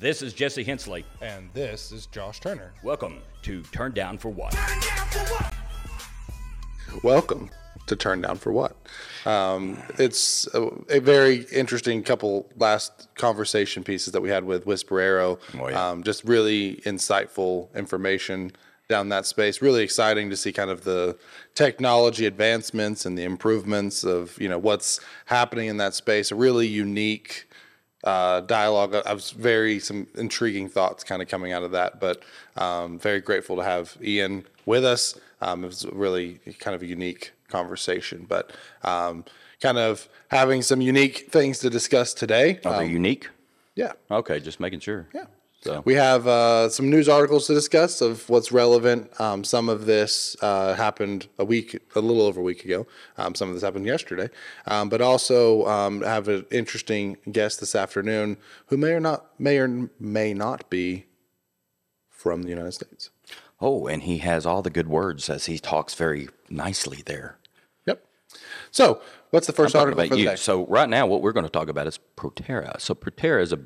This is Jesse Hensley. And this is Josh Turner. Welcome to Turn Down for What. Welcome to Turn Down for What. It's a very interesting couple last conversation pieces that we had with Whisperero. Oh, yeah. Just really insightful information down that space. Really exciting to see kind of the technology advancements and the improvements of, you know, what's happening in that space. A really unique dialogue. I was some intriguing thoughts kind of coming out of that, but very grateful to have Ian with us. It was really kind of a unique conversation, but kind of having some unique things to discuss today. Are they unique? Yeah. Okay, just making sure. Yeah. So we have some news articles to discuss of what's relevant. Some of this happened a little over a week ago. Some of this happened yesterday. But also have an interesting guest this afternoon who may or may not be from the United States. Oh, and he has all the good words as he talks very nicely there. Yep. So what's the first article for today? So right now what we're going to talk about is Proterra. So Proterra is a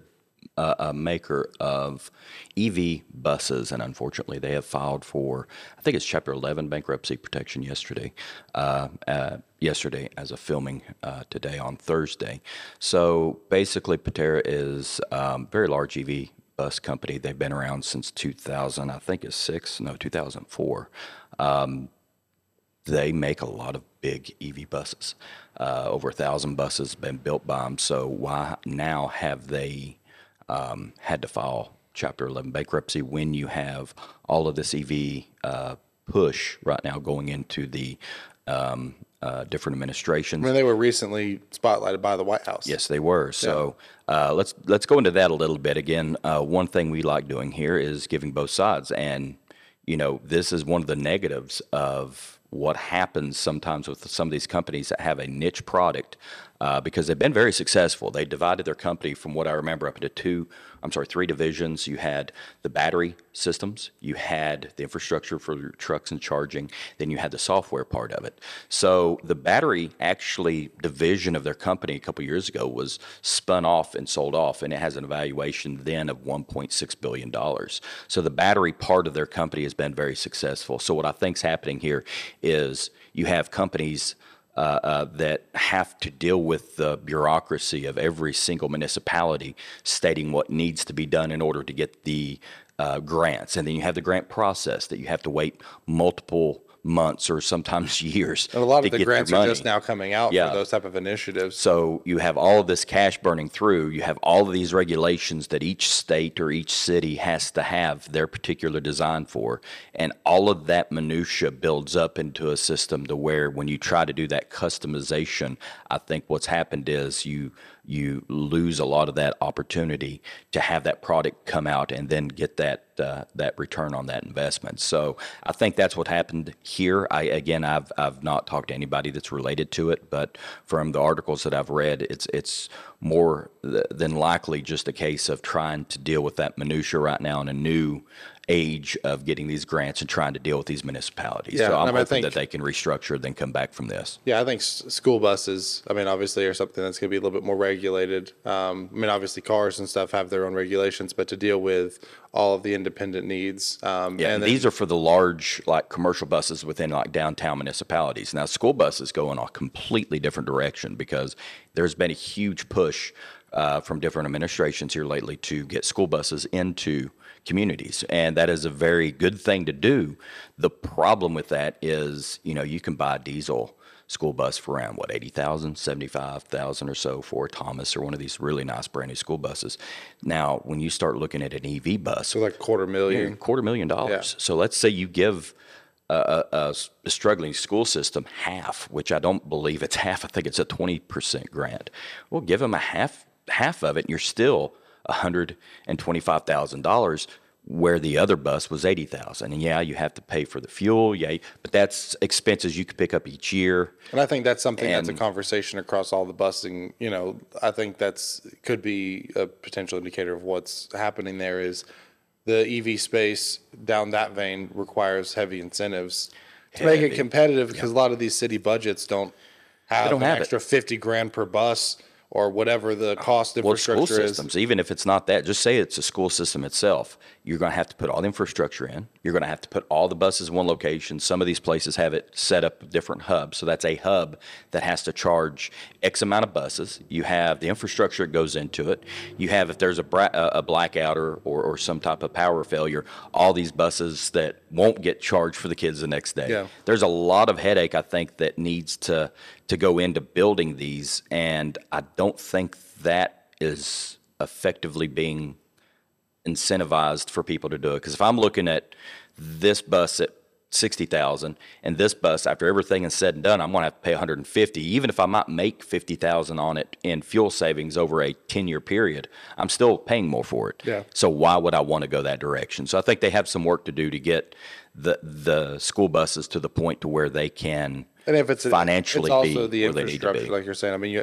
maker of EV buses, and unfortunately they have filed for, I think it's Chapter 11 bankruptcy protection yesterday as a filming today on Thursday. So basically Proterra is very large EV bus company. They've been around since 2004. They make a lot of big EV buses, over 1,000 buses have been built by them. So why now have they had to file Chapter 11 bankruptcy when you have all of this EV push right now going into the different administrations? I mean, they were recently spotlighted by the White House. Yes, they were. So yeah. Let's go into that a little bit. Again, one thing we like doing here is giving both sides, and you know, this is one of the negatives of what happens sometimes with some of these companies that have a niche product, because they've been very successful. They divided their company from what I remember up into three divisions. You had the battery systems, you had the infrastructure for your trucks and charging, then you had the software part of it. So the battery division of their company a couple of years ago was spun off and sold off, and it has an valuation then of $1.6 billion. So the battery part of their company has been very successful. So what I think is happening here is you have companies that have to deal with the bureaucracy of every single municipality stating what needs to be done in order to get the grants. And then you have the grant process that you have to wait multiple months or sometimes years. And a lot of the grants are just now coming out for those type of initiatives. So you have all of this cash burning through. You have all of these regulations that each state or each city has to have their particular design for. And all of that minutia builds up into a system to where when you try to do that customization, I think what's happened is you lose a lot of that opportunity to have that product come out and then get that return on that investment. So I think that's what happened here. I've not talked to anybody that's related to it, but from the articles that I've read, it's more than likely just a case of trying to deal with that minutia right now in a new age of getting these grants and trying to deal with these municipalities. Yeah, so I'm hoping that they can restructure then come back from this. Yeah, I think school buses, I mean, obviously are something that's going to be a little bit more regulated. I mean, obviously cars and stuff have their own regulations, but to deal with all of the independent needs. And these are for the large, like commercial buses within like downtown municipalities. Now school buses go in a completely different direction because there's been a huge push from different administrations here lately to get school buses into communities, and that is a very good thing to do. The problem with that is, you know, you can buy a diesel school bus for around $80,000, $75,000 or so for a Thomas or one of these really nice brand new school buses. Now, when you start looking at an EV bus, so like $250,000. Yeah. So let's say you give a struggling school system half, which I don't believe it's half. I think it's a 20% grant. Well, give them a half of it, and you're still $125,000 where the other bus was $80,000. And yeah, you have to pay for the fuel, but that's expenses you could pick up each year. And I think that's something that's a conversation across all the busing. You know, I think could be a potential indicator of what's happening there is the EV space down that vein requires heavy incentives to make it competitive because a lot of these city budgets don't have an extra $50,000 per bus or whatever the cost infrastructure is. Well, school systems, even if it's not that, just say it's a school system itself. You're going to have to put all the infrastructure in. You're going to have to put all the buses in one location. Some of these places have it set up different hubs. So that's a hub that has to charge X amount of buses. You have the infrastructure that goes into it. You have, if there's a blackout or some type of power failure, all these buses that won't get charged for the kids the next day. Yeah. There's a lot of headache, I think, that needs to go into building these, and I don't think that is effectively being incentivized for people to do it. Because if I'm looking at this bus at 60,000 and this bus, after everything is said and done, I'm going to have to pay 150, even if I might make 50,000 on it in fuel savings over a 10-year period, I'm still paying more for it. Yeah. So why would I want to go that direction? So I think they have some work to do to get the school buses to the point to where they can. And if it's financially, it's also the infrastructure, like you're saying. I mean,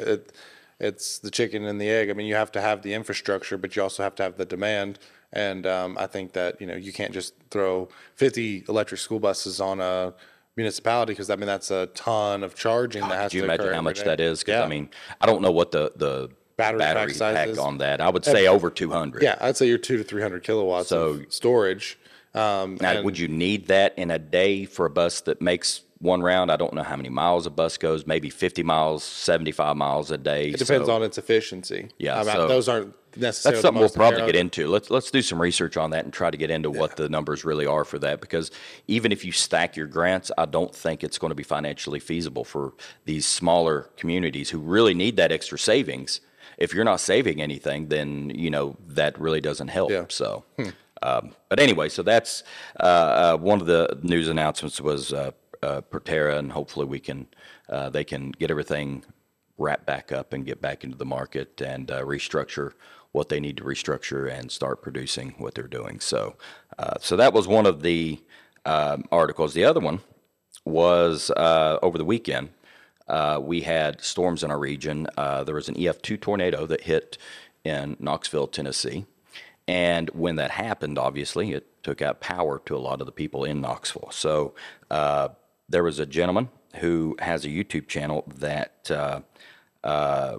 it's the chicken and the egg. I mean, you have to have the infrastructure, but you also have to have the demand. And I think that, you know, you can't just throw 50 electric school buses on a municipality, because I mean that's a ton of charging that has to occur. Could you imagine how much that is? Because I mean, I don't know what the battery pack on that. I would say over 200. Yeah, I'd say you're 200 to 300 kilowatts of storage. Now, would you need that in a day for a bus that makes one round? I don't know how many miles a bus goes, maybe 50 miles, 75 miles a day. It depends on its efficiency. Yeah. I mean, those aren't necessarily. That's something we'll probably get into. Let's do some research on that and try to get into what the numbers really are for that, because even if you stack your grants, I don't think it's going to be financially feasible for these smaller communities who really need that extra savings. If you're not saving anything, then, you know, that really doesn't help. Yeah. So, but anyway, so that's one of the news announcements was Proterra, and hopefully we can they can get everything wrapped back up and get back into the market and restructure what they need to restructure and start producing what they're doing. So so that was one of the articles. The other one was over the weekend. We had storms in our region. There was an EF2 tornado that hit in Knoxville, Tennessee. And when that happened, obviously, it took out power to a lot of the people in Knoxville. So there was a gentleman who has a YouTube channel that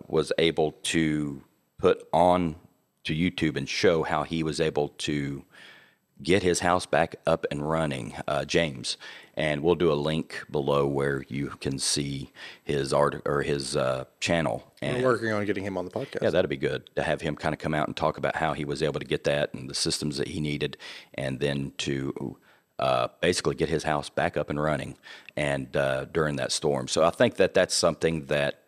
was able to put on to YouTube and show how he was able to get his house back up and running, James. And we'll do a link below where you can see his art or his channel. And we're working on getting him on the podcast. Yeah, that'd be good to have him kind of come out and talk about how he was able to get that and the systems that he needed, and then to basically get his house back up and running and during that storm. So I think that that's something that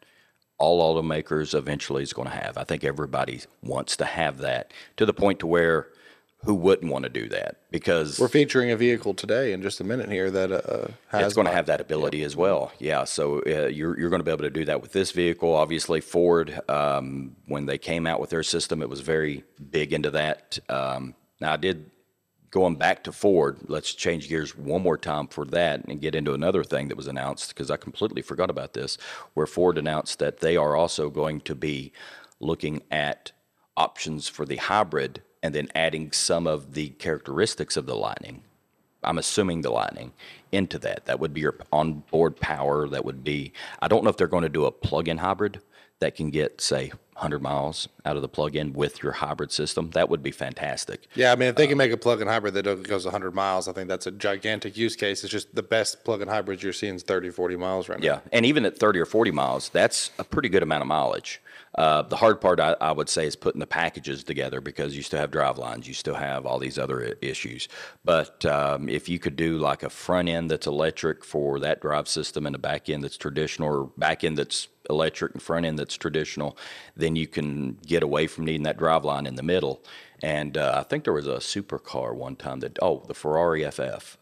all automakers eventually is going to have. I think everybody wants to have that, to the point to where who wouldn't want to do that? Because we're featuring a vehicle today in just a minute here that has. It's going to have that ability as well. Yeah, so you're going to be able to do that with this vehicle. Obviously, Ford, when they came out with their system, it was very big into that. Now, going back to Ford, let's change gears one more time for that and get into another thing that was announced, because I completely forgot about this, where Ford announced that they are also going to be looking at options for the hybrid and then adding some of the characteristics of the Lightning, I'm assuming the Lightning, into that. That would be your onboard power. That would be, I don't know if they're going to do a plug-in hybrid that can get, say, 100 miles out of the plug-in with your hybrid system. That would be fantastic. Yeah, I mean, if they can make a plug-in hybrid that goes 100 miles, I think that's a gigantic use case. It's just the best plug-in hybrids you're seeing is 30, 40 miles right now. Yeah, and even at 30 or 40 miles, that's a pretty good amount of mileage. The hard part, I would say, is putting the packages together, because you still have drive lines, you still have all these other issues. But if you could do like a front end that's electric for that drive system and a back end that's traditional, or back end that's electric and front end that's traditional, then you can get away from needing that drive line in the middle. And I think there was a supercar one time that, the Ferrari FF,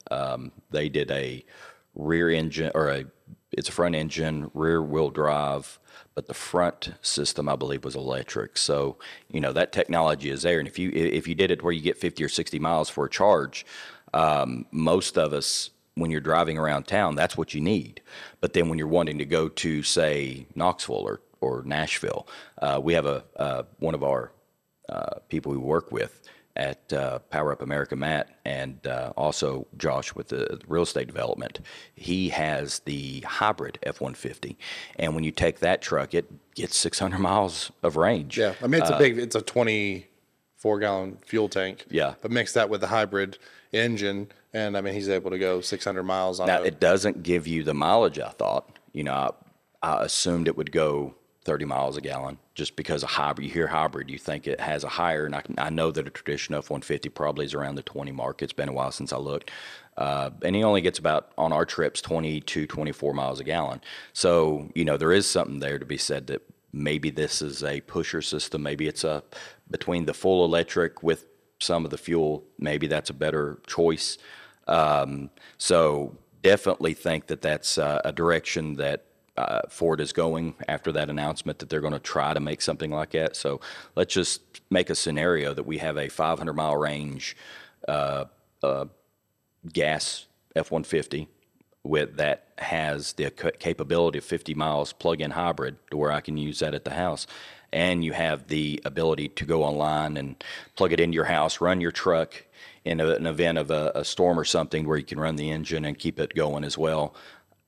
they did a rear engine, or it's a front engine, rear wheel drive, but the front system, I believe, was electric. So, you know, that technology is there. And if you did it where you get 50 or 60 miles for a charge, most of us, when you're driving around town, that's what you need. But then when you're wanting to go to, say, Knoxville or Nashville, we have one of our people we work with at Power Up America, Matt, and also Josh with the real estate development. He has the hybrid F-150, and when you take that truck, it gets 600 miles of range. Yeah, I mean, it's a big, it's a 24-gallon fuel tank. Yeah. But mix that with the hybrid engine, and I mean, he's able to go 600 miles on it. Now, it doesn't give you the mileage, I thought. You know, I assumed it would go 30 miles a gallon, just because a hybrid, you hear hybrid, you think it has a higher, and I know that a traditional F-150 probably is around the 20 mark. It's been a while since I looked. And he only gets about, on our trips, 22, 24 miles a gallon. So, you know, there is something there to be said that maybe this is a pusher system. Maybe it's a, between the full electric with some of the fuel, maybe that's a better choice. So definitely think that that's a direction that Ford is going after that announcement, that they're going to try to make something like that. So let's just make a scenario that we have a 500 mile range gas F-150 with that has the capability of 50 miles plug-in hybrid, to where I can use that at the house. And you have the ability to go online and plug it into your house, run your truck in an event of a storm or something, where you can run the engine and keep it going as well.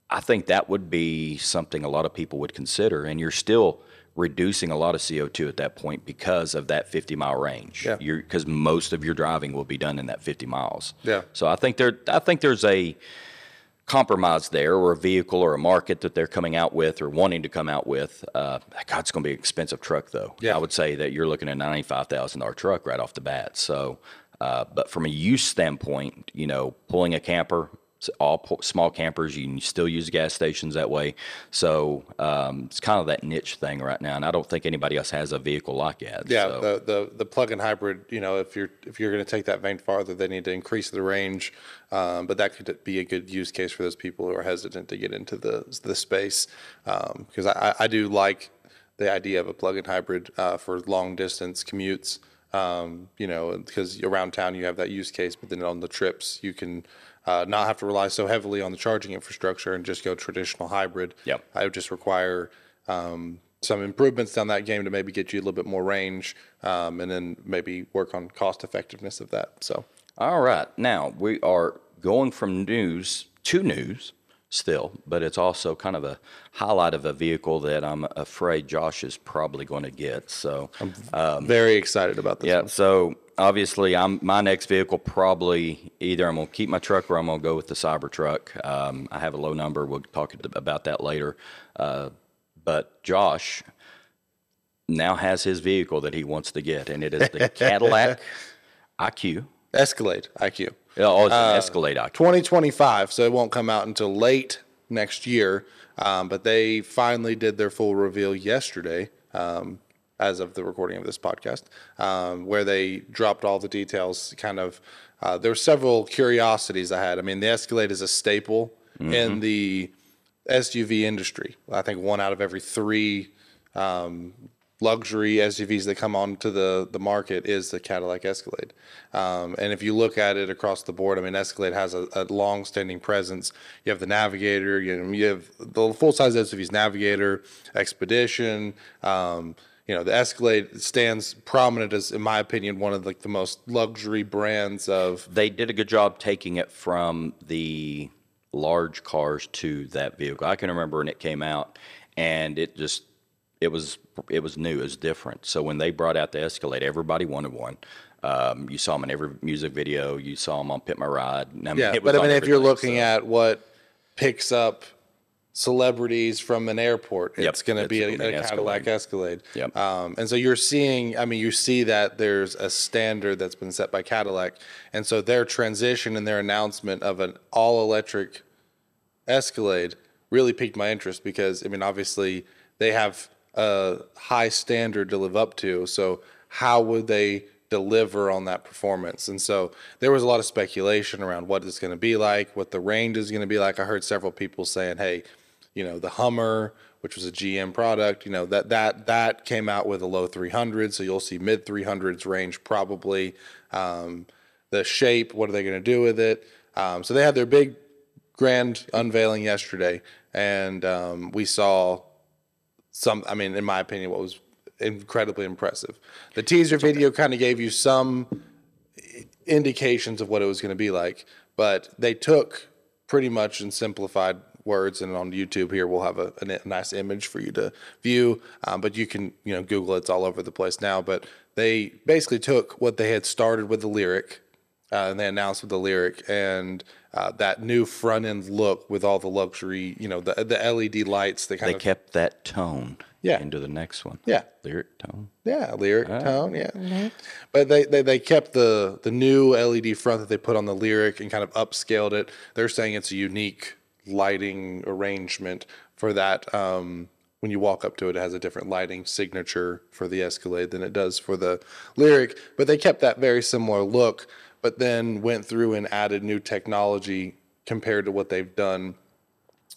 I think that would be something a lot of people would consider, and you're still reducing a lot of CO2 at that point because of that 50-mile range. Yeah. Because most of your driving will be done in that 50 miles. Yeah. So I think there's a compromise there, or a vehicle or a market that they're coming out with or wanting to come out with. God, it's going to be an expensive truck, though. Yeah. I would say that you're looking at a $95,000 truck right off the bat. So, but from a use standpoint, you know, pulling a camper. All small campers, you can still use gas stations that way. So it's kind of that niche thing right now, and I don't think anybody else has a vehicle like that. Yeah, so. The plug-in hybrid, you know, if you're going to take that vein farther, they need to increase the range. But that could be a good use case for those people who are hesitant to get into the space, because I do like the idea of a plug-in hybrid for long distance commutes. You know, because around town you have that use case, but then on the trips you can. Not have to rely so heavily on the charging infrastructure and just go traditional hybrid. Yep. I would just require some improvements down that game to maybe get you a little bit more range, and then maybe work on cost effectiveness of that. So, all right. Now, we are going from news to news still, but it's also kind of a highlight of a vehicle that I'm afraid Josh is probably going to get. So I'm very excited about this. Yeah, one. So... obviously, my next vehicle probably either I'm going to keep my truck or I'm going to go with the Cybertruck. I have a low number. We'll talk about that later. But Josh now has his vehicle that he wants to get, and it is the Cadillac IQ. Escalade IQ. Oh, it's an Escalade IQ. 2025, so it won't come out until late next year. But they finally did their full reveal yesterday. As of the recording of this podcast, where they dropped all the details. Kind of, there were several curiosities I had. I mean, the Escalade is a staple in the SUV industry. I think 1 out of every 3 luxury SUVs that come onto the market is the Cadillac Escalade. And if you look at it across the board, I mean, Escalade has a long-standing presence. You have the Navigator, you have the full-size SUVs, Navigator, Expedition. You know, the Escalade stands prominent as, in my opinion, one of like the most luxury brands of. They did a good job taking it from the large cars to that vehicle. I can remember when it came out, and it was new, it was different. So when they brought out the Escalade, everybody wanted one. You saw them in every music video. You saw them on Pit My Ride. I mean, yeah, but I mean, if you're looking at what picks up celebrities from an airport, it's going to be a Cadillac Escalade. Yep. And so you're seeing, I mean, you see that there's a standard that's been set by Cadillac. And so their transition and their announcement of an all electric Escalade really piqued my interest, because I mean, obviously they have a high standard to live up to. So how would they deliver on that performance? And so there was a lot of speculation around what it's going to be like, what the range is going to be like. I heard several people saying, hey, you know, the Hummer, which was a GM product, you know, that came out with a low 300, so you'll see mid 300s range probably. The shape, what are they going to do with it? So they had their big grand unveiling yesterday, and we saw some, I mean, in my opinion, what was incredibly impressive. The teaser video kind of gave you some indications of what it was going to be like. But they took pretty much and simplified words, and on YouTube here we'll have a nice image for you to view. But you can, you know, Google it. It's all over the place now. But they basically took what they had started with the Lyriq, and they announced with the Lyriq, and that new front end look with all the luxury, you know, the LED lights. They kept that tone. Yeah. Into the next one. Yeah. Lyriq tone. Yeah. Lyriq tone. Yeah. Mm-hmm. But they kept the new LED front that they put on the Lyriq and kind of upscaled it. They're saying it's a unique lighting arrangement for that. When you walk up to it, it has a different lighting signature for the Escalade than it does for the Lyriq. But they kept that very similar look, but then went through and added new technology compared to what they've done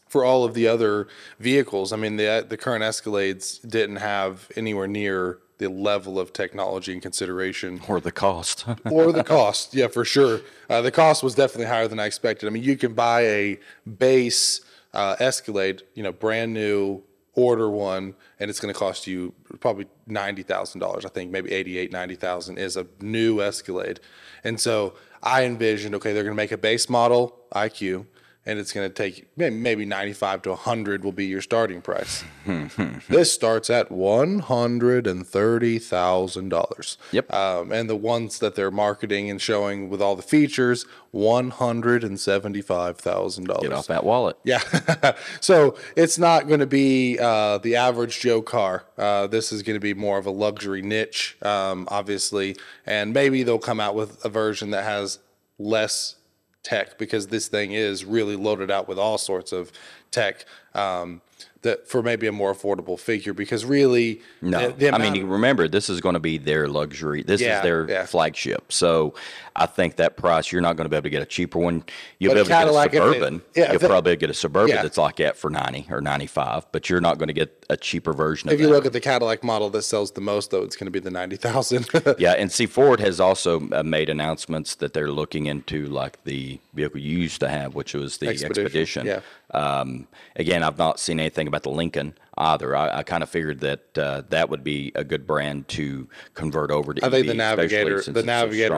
for all of the other vehicles. I mean, the current Escalades didn't have anywhere near the level of technology and consideration. Or the cost. Or the cost, yeah, for sure. The cost was definitely higher than I expected. I mean, you can buy a base Escalade, you know, brand new, order one, and it's going to cost you probably $90,000, I think, maybe $88,000, $90,000 is a new Escalade. And so I envisioned, okay, they're going to make a base model IQ, and it's going to take maybe $95,000 to $100,000 will be your starting price. This starts at $130,000. Yep. And the ones that they're marketing and showing with all the features, $175,000. Get off that wallet. Yeah. So it's not going to be the average Joe car. This is going to be more of a luxury niche, obviously. And maybe they'll come out with a version that has less tech, because this thing is really loaded out with all sorts of tech, that for maybe a more affordable figure, because really, remember, this is going to be their luxury. This is their flagship. So I think that price, you're not going to be able to get a cheaper one. You'll be able to get a Suburban. You'll probably get a Suburban that's like that for $90,000 or $95,000, but you're not going to get a cheaper version of that. If you look at the Cadillac model that sells the most, though, it's going to be the $90,000. Yeah, and see, Ford has also made announcements that they're looking into, like the vehicle you used to have, which was the Expedition. Yeah. Again, I've not seen anything about the Lincoln either. I kind of figured that that would be a good brand to convert over to EV. I think the Navigator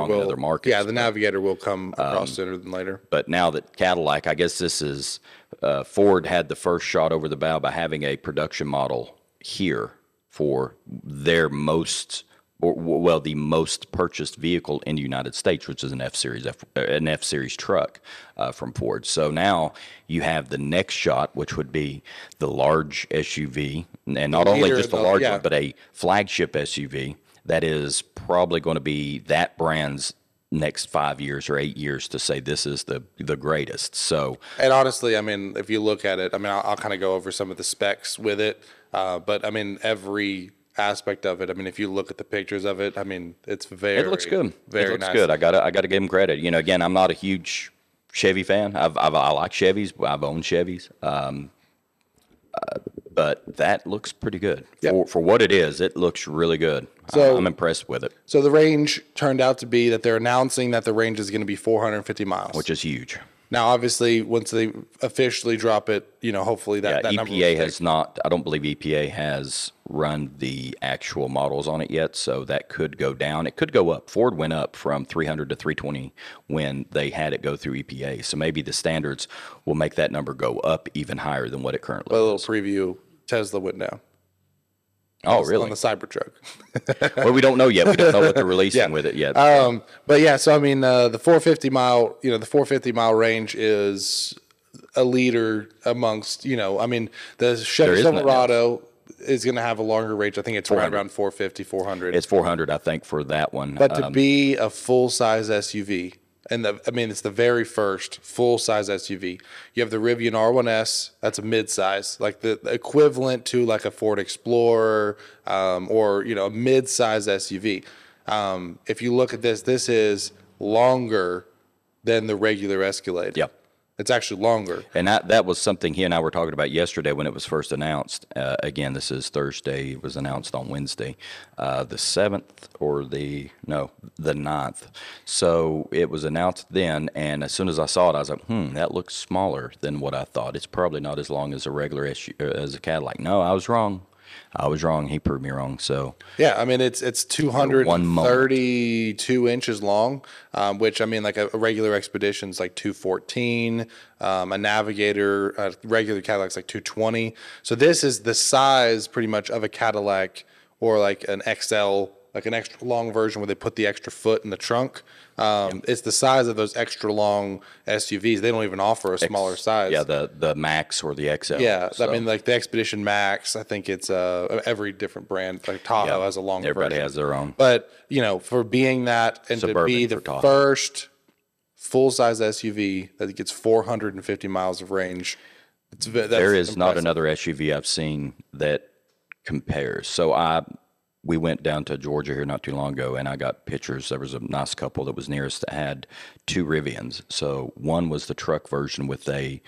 will. In other markets, yeah, Navigator will come across sooner than later. But now that Cadillac, I guess this is Ford had the first shot over the bow by having a production model here for their most, the most purchased vehicle in the United States, which is an F-Series truck from Ford. So now you have the next shot, which would be the large SUV, and not only just a large one, but a flagship SUV that is probably going to be that brand's next 5 years or 8 years to say this is the greatest. So, and honestly, I mean, if you look at it, I mean, I'll kind of go over some of the specs with it, but I mean, every aspect of it. I mean, if you look at the pictures of it, I mean, it looks good. Very nice. I gotta give them credit. You know, again, I'm not a huge Chevy fan. I like Chevys. I've owned Chevys. But that looks pretty good. Yep. For what it is, it looks really good. So, I'm impressed with it. So the range turned out to be that they're announcing that the range is going to be 450 miles. Which is huge. Now, obviously, once they officially drop it, you know, hopefully that number EPA has not, I don't believe EPA has run the actual models on it yet, so that could go down. It could go up. Ford went up from 300 to 320 when they had it go through EPA, so maybe the standards will make that number go up even higher than what it currently is. A little preview, Tesla went down. Oh, really? On the Cybertruck. Well, we don't know yet. We don't know what they're releasing with it yet. But yeah, so I mean, the 450 mile, you know, the 450 mile range is a leader amongst, you know, I mean, the Chevy Silverado is going to have a longer range. I think it's right around 450, 400. It's 400, I think, for that one. But to be a full size SUV, and I mean, it's the very first full size SUV. You have the Rivian R1S. That's a mid-size, like the equivalent to like a Ford Explorer, or, you know, a mid-size SUV. If you look at this, this is longer than the regular Escalade. Yep. It's actually longer. And that was something he and I were talking about yesterday when it was first announced. Again, this is Thursday. It was announced on Wednesday, the 7th or the 9th. So it was announced then, and as soon as I saw it, I was like, that looks smaller than what I thought. It's probably not as long as a regular SUV, as a Cadillac. No, I was wrong. I was wrong. He proved me wrong. So yeah, I mean, it's 232 inches long, which I mean, like a regular Expedition's like 214, a Navigator, a regular Cadillac's like 220. So this is the size pretty much of a Cadillac or like an XL, like an extra long version where they put the extra foot in the trunk. It's the size of those extra long SUVs. They don't even offer a smaller size. Yeah, the Max or the XL. Yeah, so. I mean, like the Expedition Max, I think it's every different brand. Like Tahoe has a long version. Everybody has their own. But, you know, for being that and Suburban to be the first full-size SUV that gets 450 miles of range, there is impressive. Not another SUV I've seen that compares. So we went down to Georgia here not too long ago, and I got pictures. There was a nice couple that was nearest that had two Rivians. So one was the truck version with a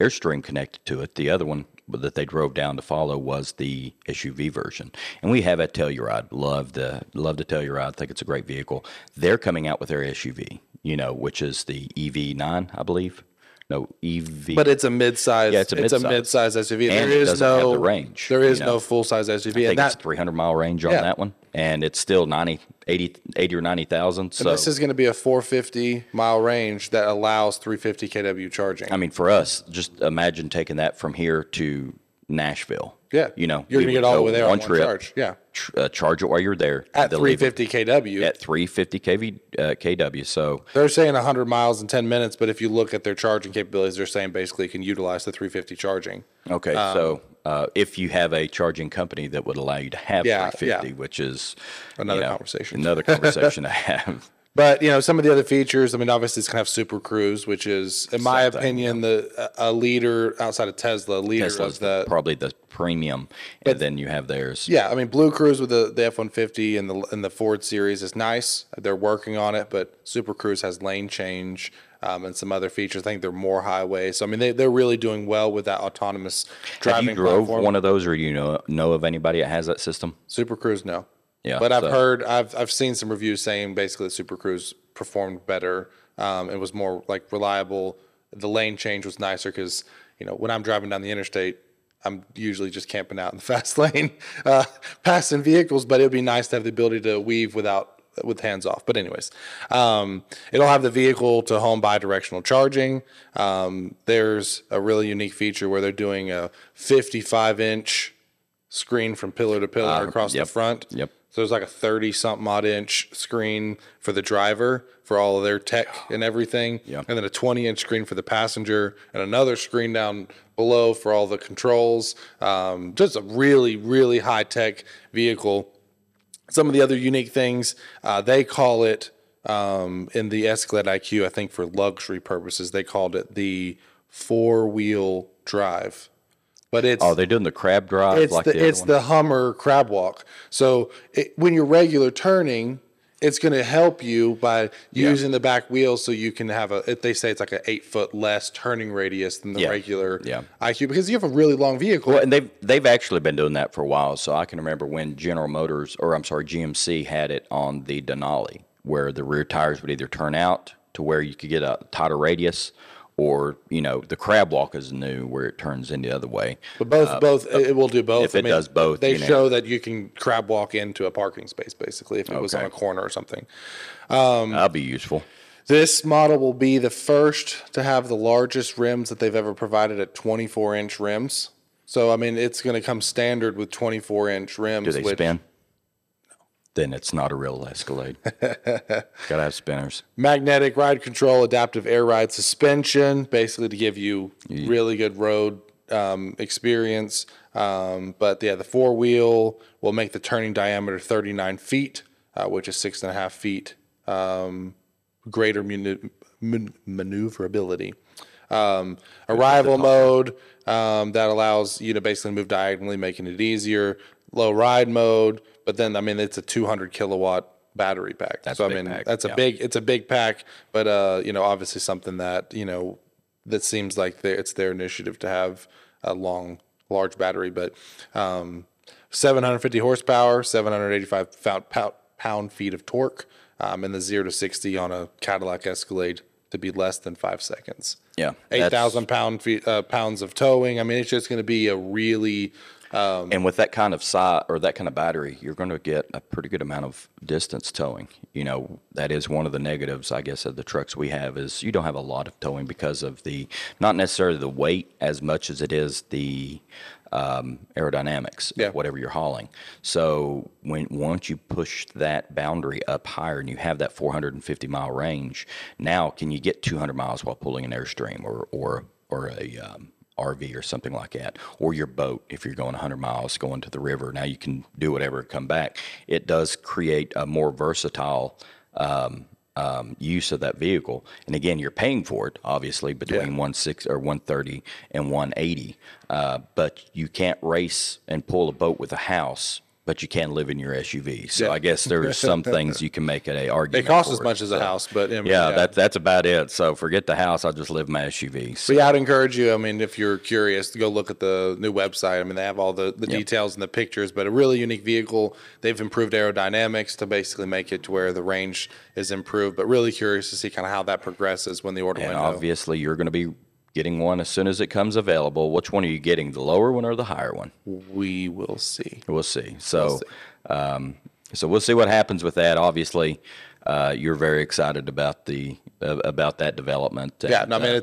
Airstream connected to it. The other one that they drove down to follow was the SUV version. And we have a Telluride. Love the Telluride. I think it's a great vehicle. They're coming out with their SUV, you know, which is the EV9, I believe. No, EV. But it's a mid-size. Yeah, it's a mid-size SUV. And there is no range. There is no full-size SUV. I think it's 300-mile range on that one, and it's still 80 or 90,000. So this is going to be a 450-mile range that allows 350 kW charging. I mean, for us, just imagine taking that from here to Nashville. Yeah, you know, you're going to get all the way there on one charge. Yeah, charge it while you're there at 350 kW. At 350 kW. So they're saying 100 miles in 10 minutes, but if you look at their charging capabilities, they're saying basically you can utilize the 350 charging. Okay, so if you have a charging company that would allow you to have 350, which is another conversation. Another conversation to have. But, you know, some of the other features, I mean, obviously it's going to have Super Cruise, which is, in my opinion, a leader outside of Tesla. Tesla's of the probably the premium, but, and then you have theirs. Yeah, I mean, Blue Cruise with the F-150 and the Ford series is nice. They're working on it, but Super Cruise has lane change and some other features. I think they're more highway. So, I mean, they're really doing well with that autonomous driving platform. Have you drove one of those, or you know of anybody that has that system? Super Cruise, no. Yeah, but I've seen some reviews saying basically that Super Cruise performed better. It was more like reliable. The lane change was nicer because, you know, when I'm driving down the interstate, I'm usually just camping out in the fast lane, passing vehicles. But it would be nice to have the ability to weave with hands off. But anyways, it'll have the vehicle to home bi-directional charging. There's a really unique feature where they're doing a 55-inch screen from pillar to pillar across the front. Yep. So there's like a 30-something odd inch screen for the driver for all of their tech and everything. Yeah. And then a 20-inch screen for the passenger and another screen down below for all the controls. Just a really, really high-tech vehicle. Some of the other unique things, they call it, in the Escalade IQ, I think for luxury purposes, they called it the four-wheel drive. But it's they're doing the crab drive. It's like the Hummer crab walk. So when you're regular turning, it's going to help you by using the back wheel, so you can have They say it's like an 8-foot less turning radius than the regular IQ, because you have a really long vehicle. Well, and they've actually been doing that for a while. So I can remember when GMC had it on the Denali, where the rear tires would either turn out to where you could get a tighter radius. Or, you know, the crab walk is new, where it turns in the other way. But both, it will do both. If it does both, they show that you can crab walk into a parking space, basically, if it was on a corner or something. That'd be useful. This model will be the first to have the largest rims that they've ever provided at 24-inch rims. So, I mean, it's going to come standard with 24-inch rims. Do they spin? Then it's not a real Escalade. Gotta have spinners. Magnetic ride control, adaptive air ride suspension, basically to give you really good road experience. But yeah, the four wheel will make the turning diameter 39 feet, which is 6.5 feet greater maneuverability. Arrival mode that allows you to basically move diagonally, making it easier. Low ride mode. But then, I mean, it's a 200-kilowatt battery pack. That's it's a big pack. But, you know, obviously something that, you know, that seems like it's their initiative to have a large battery. But 750 horsepower, 785 pound-feet of torque, and the 0 to 60 on a Cadillac Escalade to be less than 5 seconds. Yeah. 8,000 pounds of towing. I mean, it's just going to be a really And with that kind of size or that kind of battery, you're going to get a pretty good amount of distance towing. You know, that is one of the negatives, I guess, of the trucks we have, is you don't have a lot of towing because of the, not necessarily the weight as much as it is the aerodynamics, yeah, whatever you're hauling. So when once you push that boundary up higher and you have that 450-mile range, now can you get 200 miles while pulling an Airstream or a RV or something like that, or your boat if you're going 100 miles going to the river? Now you can do whatever, come back. It does create a more versatile use of that vehicle, and again, you're paying for it obviously between 160 or 130 and 180. But you can't race and pull a boat with a house, but you can live in your SUV. So I guess there are some things you can make an argument. They cost as much as a house, but that's about it. So forget the house. I'll just live in my SUV. So yeah, I'd encourage you. I mean, if you're curious, to go look at the new website. I mean, they have all the details and the pictures, but a really unique vehicle. They've improved aerodynamics to basically make it to where the range is improved, but really curious to see kind of how that progresses when the order window. And obviously you're going to be getting one as soon as it comes available. Which one are you getting, the lower one or the higher one? We will see. We'll see. So, we'll see. So we'll see what happens with that. Obviously, you're very excited about the about that development. Yeah, no, I mean,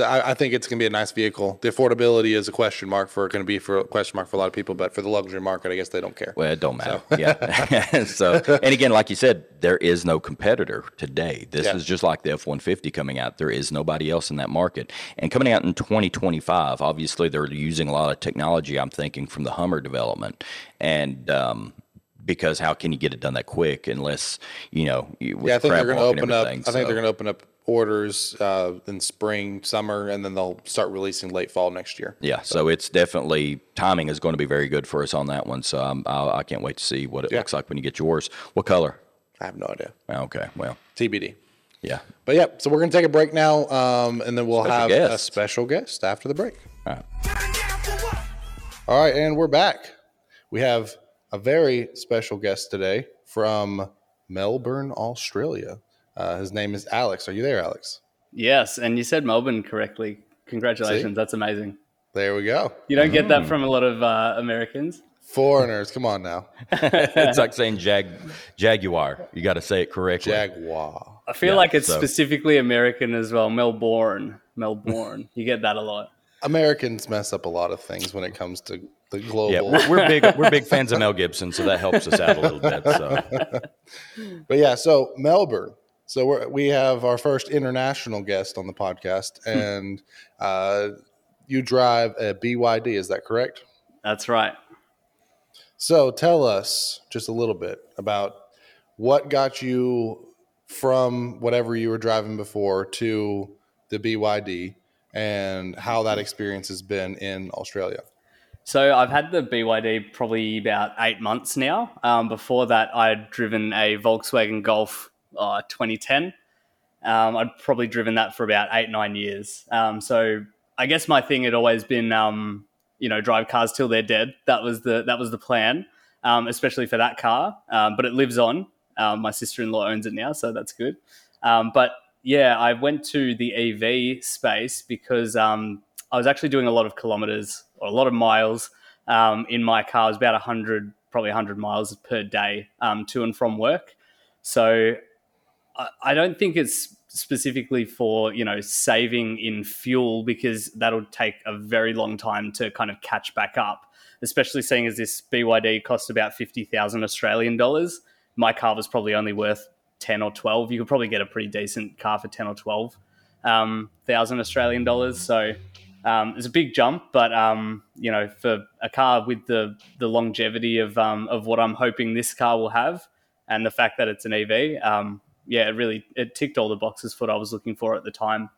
I think it's going to be a nice vehicle. The affordability is a question mark for a lot of people, but for the luxury market, I guess they don't care. Well, it don't matter. So. Yeah. So, and again, like you said, there is no competitor today. This is just like the F-150 coming out. There is nobody else in that market. And coming out in 2025, obviously they're using a lot of technology, I'm thinking, from the Hummer development. And because how can you get it done that quick unless, you know, I think they're going to open up. I think they're going to open up orders in spring, summer, and then they'll start releasing late fall next year. Yeah, so it's definitely, timing is going to be very good for us on that one. So I can't wait to see what it looks like when you get yours. What color? I have no idea. Okay, well, TBD. Yeah, but yeah. So we're going to take a break now, and then we'll have a special guest after the break. All right. All right, and we're back. We have a very special guest today from Melbourne, Australia. His name is Alex. Are you there, Alex? Yes, and you said Melbourne correctly. Congratulations. See? That's amazing. There we go. You don't get that from a lot of Americans. Foreigners, come on now. It's like saying Jaguar. You got to say it correctly. Jaguar. I feel like it's specifically American as well. Melbourne. You get that a lot. Americans mess up a lot of things when it comes to the global. Yeah, we're big fans of Mel Gibson, so that helps us out a little bit. So, but yeah, so Melbourne. So we have our first international guest on the podcast, and you drive a BYD. Is that correct? That's right. So tell us just a little bit about what got you from whatever you were driving before to the BYD, and how that experience has been in Australia. So I've had the BYD probably about 8 months now. Before that, I'd driven a Volkswagen Golf 2010. I'd probably driven that for about 9 years. So I guess my thing had always been, drive cars till they're dead. That was the plan, especially for that car. But it lives on. My sister-in-law owns it now, so that's good. But yeah, I went to the EV space because I was actually doing a lot of kilometers or a lot of miles in my car. It was about 100 miles per day to and from work. So I don't think it's specifically for, saving in fuel, because that'll take a very long time to kind of catch back up, especially seeing as this BYD cost about 50,000 Australian dollars. My car was probably only worth 10 or 12. You could probably get a pretty decent car for 10 or 12 thousand Australian dollars. So it's a big jump, but, for a car with the longevity of what I'm hoping this car will have, and the fact that it's an EV, it ticked all the boxes for what I was looking for at the time.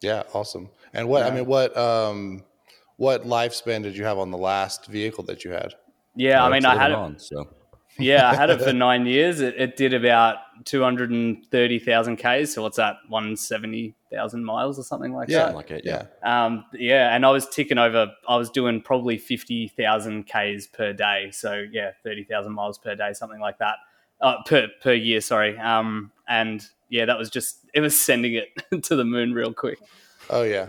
Yeah. Awesome. And what lifespan did you have on the last vehicle that you had? Yeah. I had it for 9 years. It did about 230,000 Ks. So what's that? 170,000 miles or something like that? Something like it, yeah. And I was ticking over. I was doing probably 50,000 Ks per day. So, 30,000 miles per day, something like that. Per year, sorry. That was just, it was sending it to the moon real quick. Oh, yeah.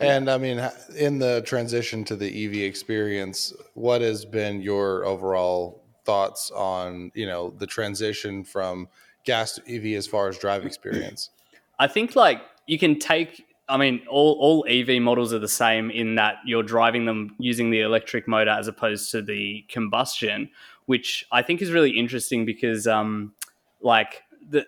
And I mean, in the transition to the EV experience, what has been your overall thoughts on, you know, the transition from gas to EV as far as drive experience? I think like you can take, I mean, all EV models are the same in that you're driving them using the electric motor as opposed to the combustion, which I think is really interesting because like the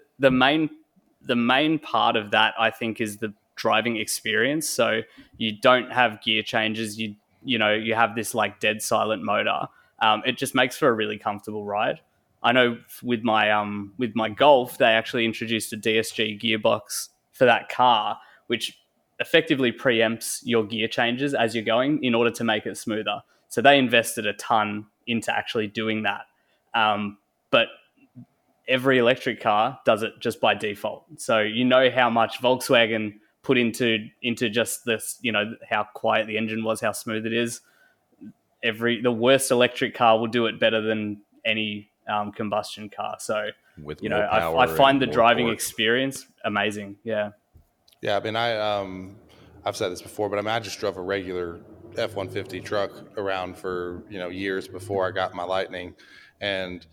main part of that, I think, is the driving experience. So you don't have gear changes. You know, you have this like dead silent motor. It just makes for a really comfortable ride. I know with my Golf, they actually introduced a DSG gearbox for that car, which effectively preempts your gear changes as you're going in order to make it smoother. So they invested a ton into actually doing that. But every electric car does it just by default. So you know how much Volkswagen put into just this, you know, how quiet the engine was, how smooth it is. The worst electric car will do it better than any combustion car. So, with, you know, I find the driving experience amazing. Yeah. Yeah. I mean, I've said this before, but I mean, I just drove a regular F-150 truck around for, you know, years before I got my Lightning, and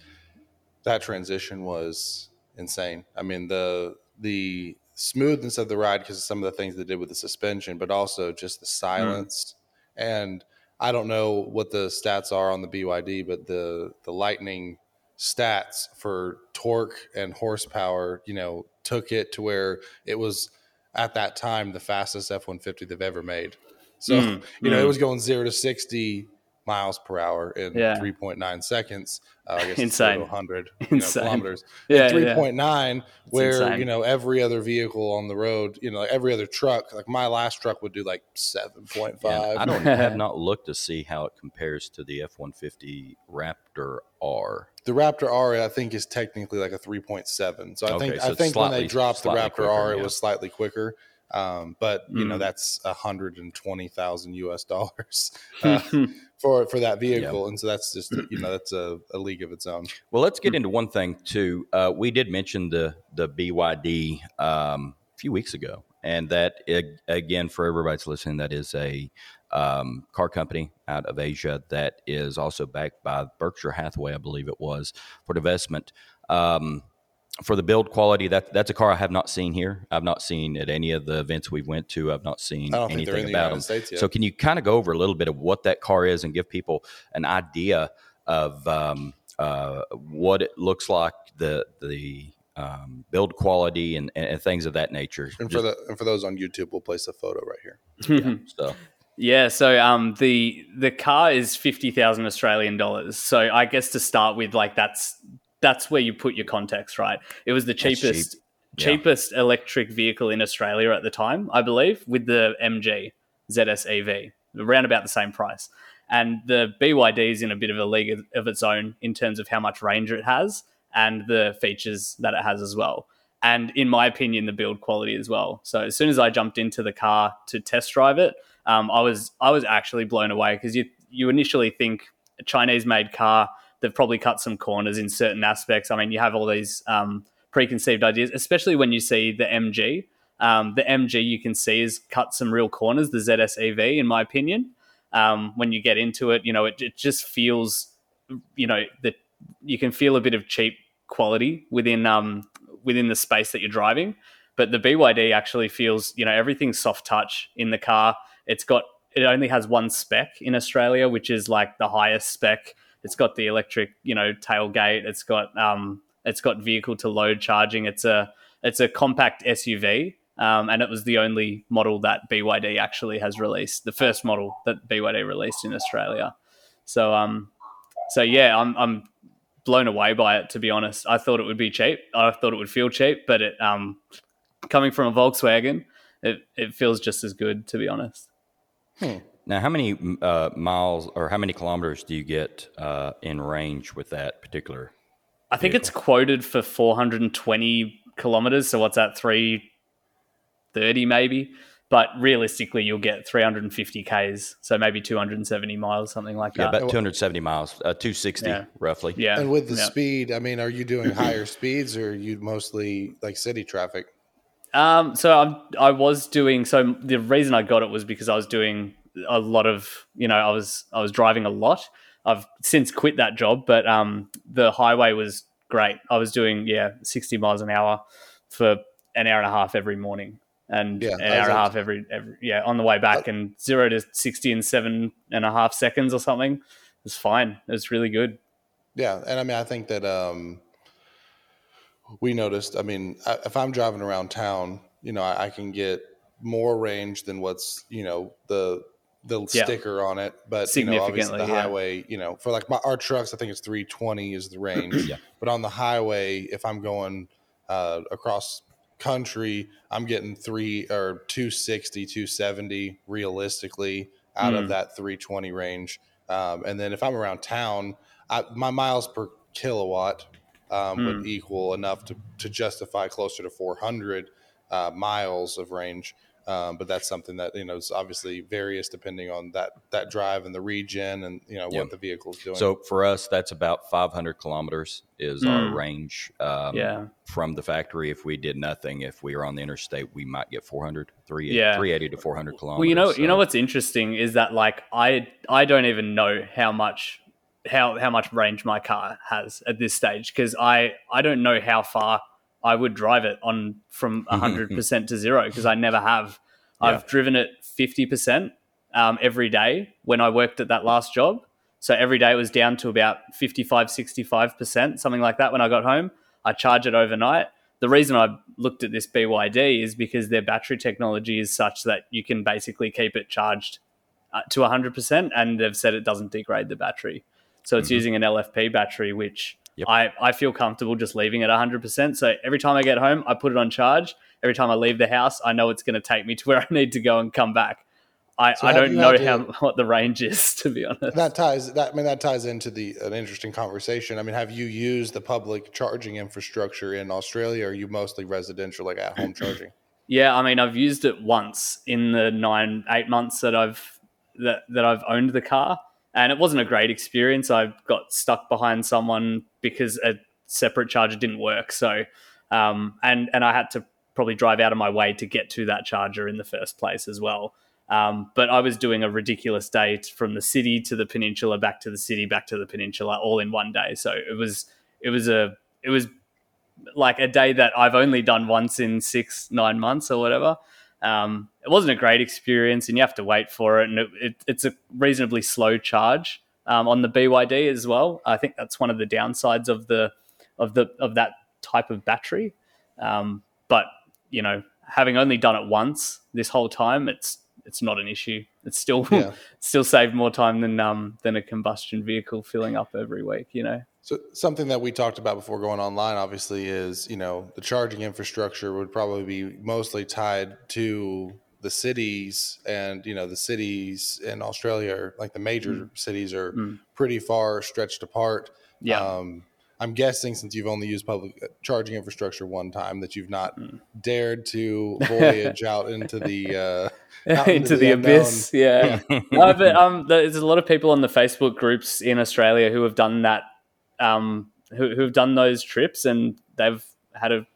that transition was insane. I mean, the smoothness of the ride because of some of the things they did with the suspension, but also just the silence. And I don't know what the stats are on the BYD, but the Lightning stats for torque and horsepower, you know, took it to where it was at that time the fastest F-150 they've ever made. So, you know, it was going 0 to 60 miles per hour in 3.9 seconds. I guess insane. 100 kilometers. Yeah, 3.9, where insane. You know, every other vehicle on the road, you know, like every other truck, like my last truck would do like 7.5. Yeah, I have not looked to see how it compares to the F-150 Raptor R. The Raptor R, I think, is technically like a 3.7. So I think when they dropped the Raptor quicker, R, it was slightly quicker. But you know, that's $120,000 for that vehicle. Yeah. And so that's just, you know, that's a league of its own. Well, let's get into one thing too. We did mention the BYD, a few weeks ago, and that again, for everybody's listening, that is a, car company out of Asia that is also backed by Berkshire Hathaway, I believe it was, for divestment. For the build quality, that's a car I have not seen here. I've not seen at any of the events we went to. I've not seen anything about them. So can you kind of go over a little bit of what that car is and give people an idea of what it looks like, the build quality and things of that nature? And for those on YouTube, we'll place a photo right here. Yeah, so. Yeah, so the car is $50,000 Australian dollars. So I guess to start with, like that's where you put your context, right? It was the cheapest electric vehicle in Australia at the time, I believe, with the MG ZS EV, around about the same price. And the BYD is in a bit of a league of its own in terms of how much range it has and the features that it has as well. And in my opinion, the build quality as well. So as soon as I jumped into the car to test drive it, I was actually blown away, because you initially think a Chinese-made car, they've probably cut some corners in certain aspects. I mean, you have all these preconceived ideas, especially when you see the MG. The MG, you can see, has cut some real corners, the ZS EV, in my opinion. When you get into it, you know, it just feels, you know, that you can feel a bit of cheap quality within the space that you're driving. But the BYD actually feels, you know, everything's soft touch in the car. It only has one spec in Australia, which is like the highest spec. It's got the electric, you know, tailgate. It's got vehicle to load charging. It's a compact SUV, and it was the only model that BYD actually has released. The first model that BYD released in Australia. So I'm blown away by it, to be honest. I thought it would be cheap. I thought it would feel cheap, but it coming from a Volkswagen, it feels just as good, to be honest. Now, how many miles or how many kilometers do you get in range with that particular vehicle? I think it's quoted for 420 kilometers. So what's that, 330 maybe? But realistically, you'll get 350 Ks. So maybe 270 miles, something like that. Yeah, about 270 miles, 260 roughly. Yeah. And with the speed, I mean, are you doing higher speeds, or are you mostly like city traffic? So I was doing, so the reason I got it was because I was doing a lot of, you know, I was driving a lot. I've since quit that job, but the highway was great. I was doing, 60 miles an hour for an hour and a half every morning and an hour and a half every on the way back, and 0 to 60 in 7.5 seconds or something. It was fine. It was really good. Yeah. And I mean, I think that we noticed, I mean, if I'm driving around town, you know, I can get more range than what's, you know, the sticker on it, but you know, obviously the highway, you know, for like our trucks, I think it's 320 is the range, but on the highway, if I'm going across country, I'm getting 260, 270 realistically out of that 320 range. And then if I'm around town, my miles per kilowatt would equal enough to justify closer to 400 miles of range. But that's something that, you know, is obviously various depending on that drive and the region and, you know, what the vehicle is doing. So for us, that's about 500 kilometers is our range from the factory. If we did nothing, if we were on the interstate, we might get 380 to 400 kilometers. Well, you know what's interesting is that, like, I don't even know how much range my car has at this stage, because I don't know how far I would drive it on from 100% to 0, because I never have. I've driven it 50% every day when I worked at that last job. So every day it was down to about 55, 65%, something like that when I got home. I charge it overnight. The reason I looked at this BYD is because their battery technology is such that you can basically keep it charged to 100%, and they've said it doesn't degrade the battery. So it's using an LFP battery, which... Yep. I feel comfortable just leaving it 100%. So every time I get home, I put it on charge. Every time I leave the house, I know it's going to take me to where I need to go and come back. I don't know what the range is, to be honest. That ties into an interesting conversation. I mean, have you used the public charging infrastructure in Australia, or are you mostly residential, like at home charging? Yeah, I mean, I've used it once in the 8 months that I've owned the car. And it wasn't a great experience. I got stuck behind someone because a separate charger didn't work. So, and I had to probably drive out of my way to get to that charger in the first place as well. But I was doing a ridiculous day from the city to the peninsula, back to the city, back to the peninsula, all in one day. So it was like a day that I've only done once in 6-9 months or whatever. It wasn't a great experience, and you have to wait for it, and it's a reasonably slow charge on the BYD as well. I think that's one of the downsides of that type of battery. But you know, having only done it once this whole time, it's not an issue. It's still still saved more time than a combustion vehicle filling up every week, you know. So something that we talked about before going online, obviously, is, you know, the charging infrastructure would probably be mostly tied to the cities, and, you know, the cities in Australia are, like, the major cities are pretty far stretched apart. Yeah. I'm guessing, since you've only used public charging infrastructure one time, that you've not dared to voyage out into the abyss. Yeah. No, but there's a lot of people on the Facebook groups in Australia who have done that. Who've done those trips, and they've had a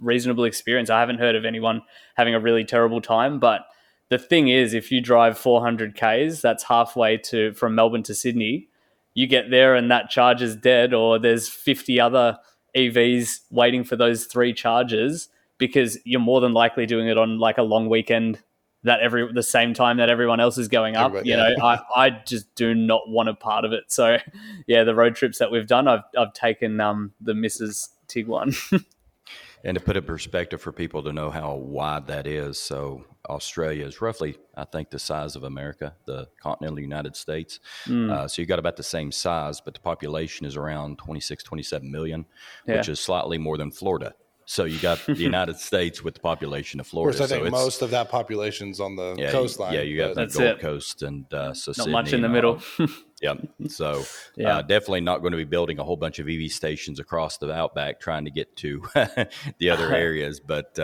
reasonable experience. I haven't heard of anyone having a really terrible time, but the thing is, if you drive 400 Ks, that's halfway from Melbourne to Sydney, you get there and that charge is dead, or there's 50 other EVs waiting for those 3 charges, because you're more than likely doing it on, like, a long weekend that the same time that everyone else is going up. Everybody, you know, I just do not want a part of it. So yeah, the road trips that we've done, I've taken the Mrs. Tiguan. And to put it in perspective for people to know how wide that is, so Australia is roughly, I think, the size of America, the continental United States. So you got about the same size, but the population is around 26, 27 million, which is slightly more than Florida. So you got the United States with the population of Florida. Of course, I think most of that population's on the coastline. Yeah, you got the Gold Coast and so not Sydney, much in the middle. So definitely not going to be building a whole bunch of EV stations across the outback trying to get to the other areas. But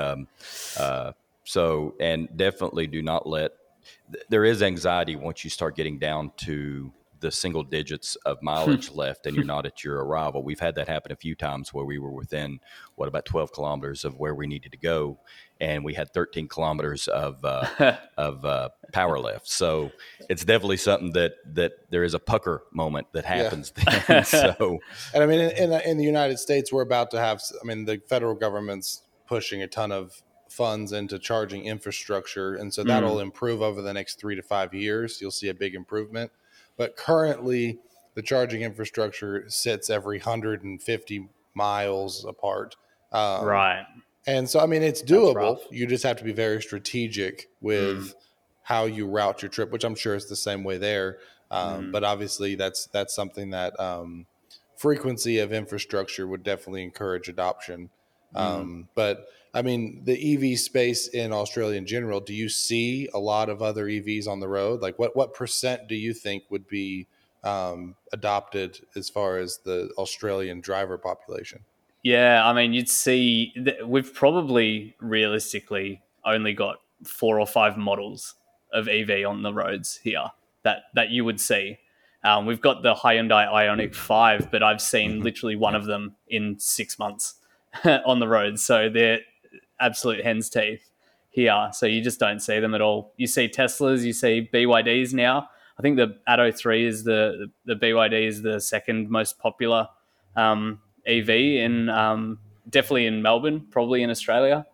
and definitely do not let. There is anxiety once you start getting down to the single digits of mileage left and you're not at your arrival. We've had that happen a few times where we were within, about 12 kilometers of where we needed to go. And we had 13 kilometers of power left. So it's definitely something that there is a pucker moment that happens. Yeah. Then. So, and I mean, in the United States, we're about to have, I mean, the federal government's pushing a ton of funds into charging infrastructure. And so that'll improve over the next 3 to 5 years. You'll see a big improvement. But currently, the charging infrastructure sits every 150 miles apart. Right. And so, I mean, it's doable. You just have to be very strategic with how you route your trip, which I'm sure is the same way there. But obviously, that's something that frequency of infrastructure would definitely encourage adoption. But I mean, the EV space in Australia in general, do you see a lot of other EVs on the road? Like what percent do you think would be, adopted as far as the Australian driver population? Yeah. I mean, you'd see that we've probably realistically only got 4 or 5 models of EV on the roads here that you would see. We've got the Hyundai Ioniq 5, but I've seen literally one of them in 6 months. on the road, so they're absolute hen's teeth here, so you just don't see them at all. You see Teslas, you see BYDs now. I think the Atto 3 is the BYD is the second most popular EV in definitely in Melbourne, probably in Australia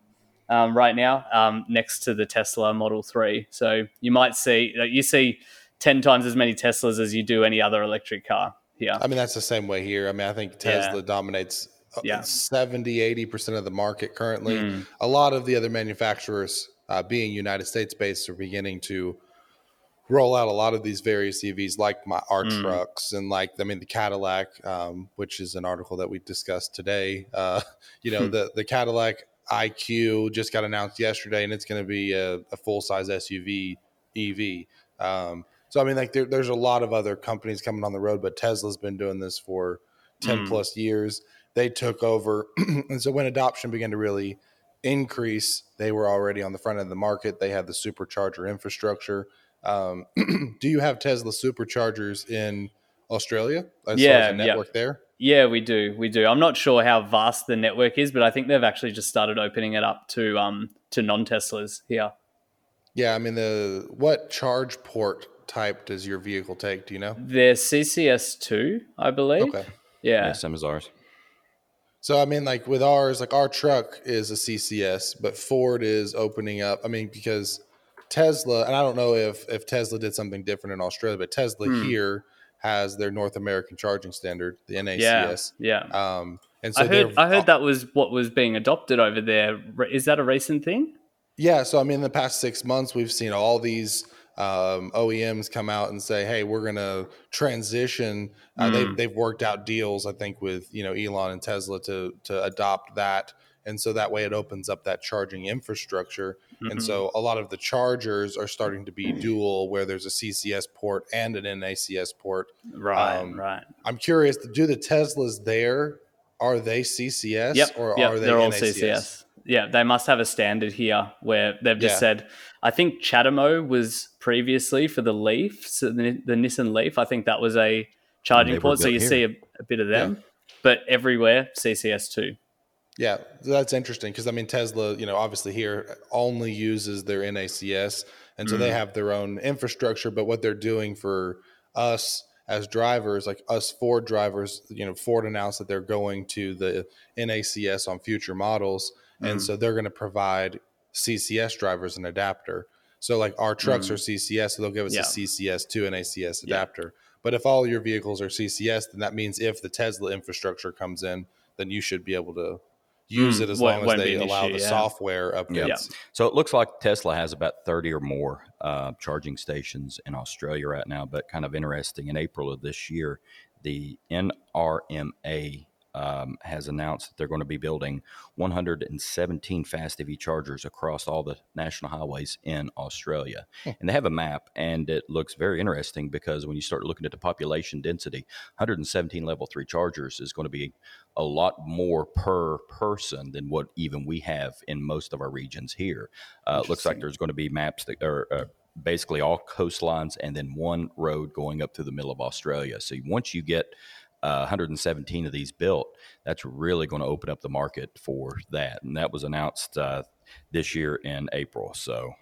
right now, next to the Tesla Model 3. So you might see, you see 10 times as many Teslas as you do any other electric car here. I mean, that's the same way here. I mean, I think Tesla dominates 70-80% of the market currently. A lot of the other manufacturers, being United States based, are beginning to roll out a lot of these various EVs, like our trucks and like, I mean, the Cadillac, which is an article that we discussed today. You know, the Cadillac IQ just got announced yesterday, and it's going to be a full-size SUV EV. So I mean, like there's a lot of other companies coming on the road, but Tesla's been doing this for 10 plus years. They took over. And so when adoption began to really increase, they were already on the front end of the market. They had the supercharger infrastructure. Do you have Tesla superchargers in Australia? As far as the network there? Yeah, we do. I'm not sure how vast the network is, but I think they've actually just started opening it up to non-Teslas here. Yeah, I mean, what charge port type does your vehicle take? Do you know? They're CCS2, I believe. Okay. Yeah, same as ours. So, I mean, like with ours, like our truck is a CCS, but Ford is opening up. I mean, because Tesla, and I don't know if Tesla did something different in Australia, but Tesla here has their North American charging standard, the NACS. Yeah, yeah. And so I heard that was what was being adopted over there. Is that a recent thing? Yeah. So, I mean, in the past 6 months, we've seen all these OEMs come out and say, hey, we're going to transition. They've worked out deals, I think, with, you know, Elon and Tesla to adopt that. And so that way it opens up that charging infrastructure. And so a lot of the chargers are starting to be dual, where there's a CCS port and an NACS port. Right, right. I'm curious, do the Teslas there, are they CCS or are they they're NACS? All CCS. Yeah, they must have a standard here where they've just said, I think Chatamo was previously for the Leaf, so the Nissan Leaf, I think that was a charging port. So you see a bit of them, but everywhere CCS2. Yeah, that's interesting because, I mean, Tesla, you know, obviously here only uses their NACS, and so they have their own infrastructure, but what they're doing for us as drivers, like us Ford drivers, you know, Ford announced that they're going to the NACS on future models. And so they're going to provide CCS drivers an adapter. So like our trucks are CCS, so they'll give us a CCS to an ACS adapter. But if all your vehicles are CCS, then that means if the Tesla infrastructure comes in, then you should be able to use it as long as they allow the software updates. Yeah. So it looks like Tesla has about 30 or more charging stations in Australia right now, but kind of interesting, in April of this year, the NRMA has announced that they're going to be building 117 fast EV chargers across all the national highways in Australia. And they have a map, and it looks very interesting because when you start looking at the population density, 117 level 3 chargers is going to be a lot more per person than what even we have in most of our regions here. It looks like there's going to be maps that are basically all coastlines and then one road going up through the middle of Australia. So once you get 117 of these built, that's really going to open up the market for that. And that was announced this year in April. So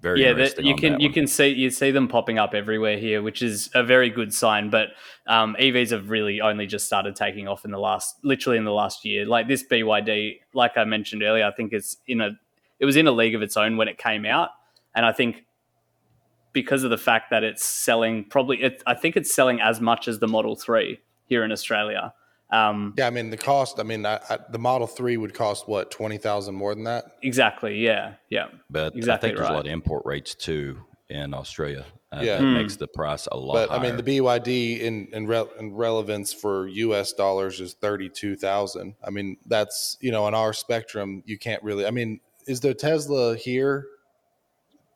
very interesting. You can see them popping up everywhere here, which is a very good sign. But EVs have really only just started taking off in the last year. Like this BYD, like I mentioned earlier, I think it was in a league of its own when it came out, and I think because of the fact that it's selling selling as much as the Model 3 here in Australia. Yeah, I mean, the cost, the Model 3 would cost, what, $20,000 more than that? Exactly, yeah. But exactly, I think there's a lot of import rates, too, in Australia. That makes the price a lot higher. I mean, the BYD in relevance for U.S. dollars is $32,000. I mean, that's, in our spectrum, you can't really, is the Tesla here,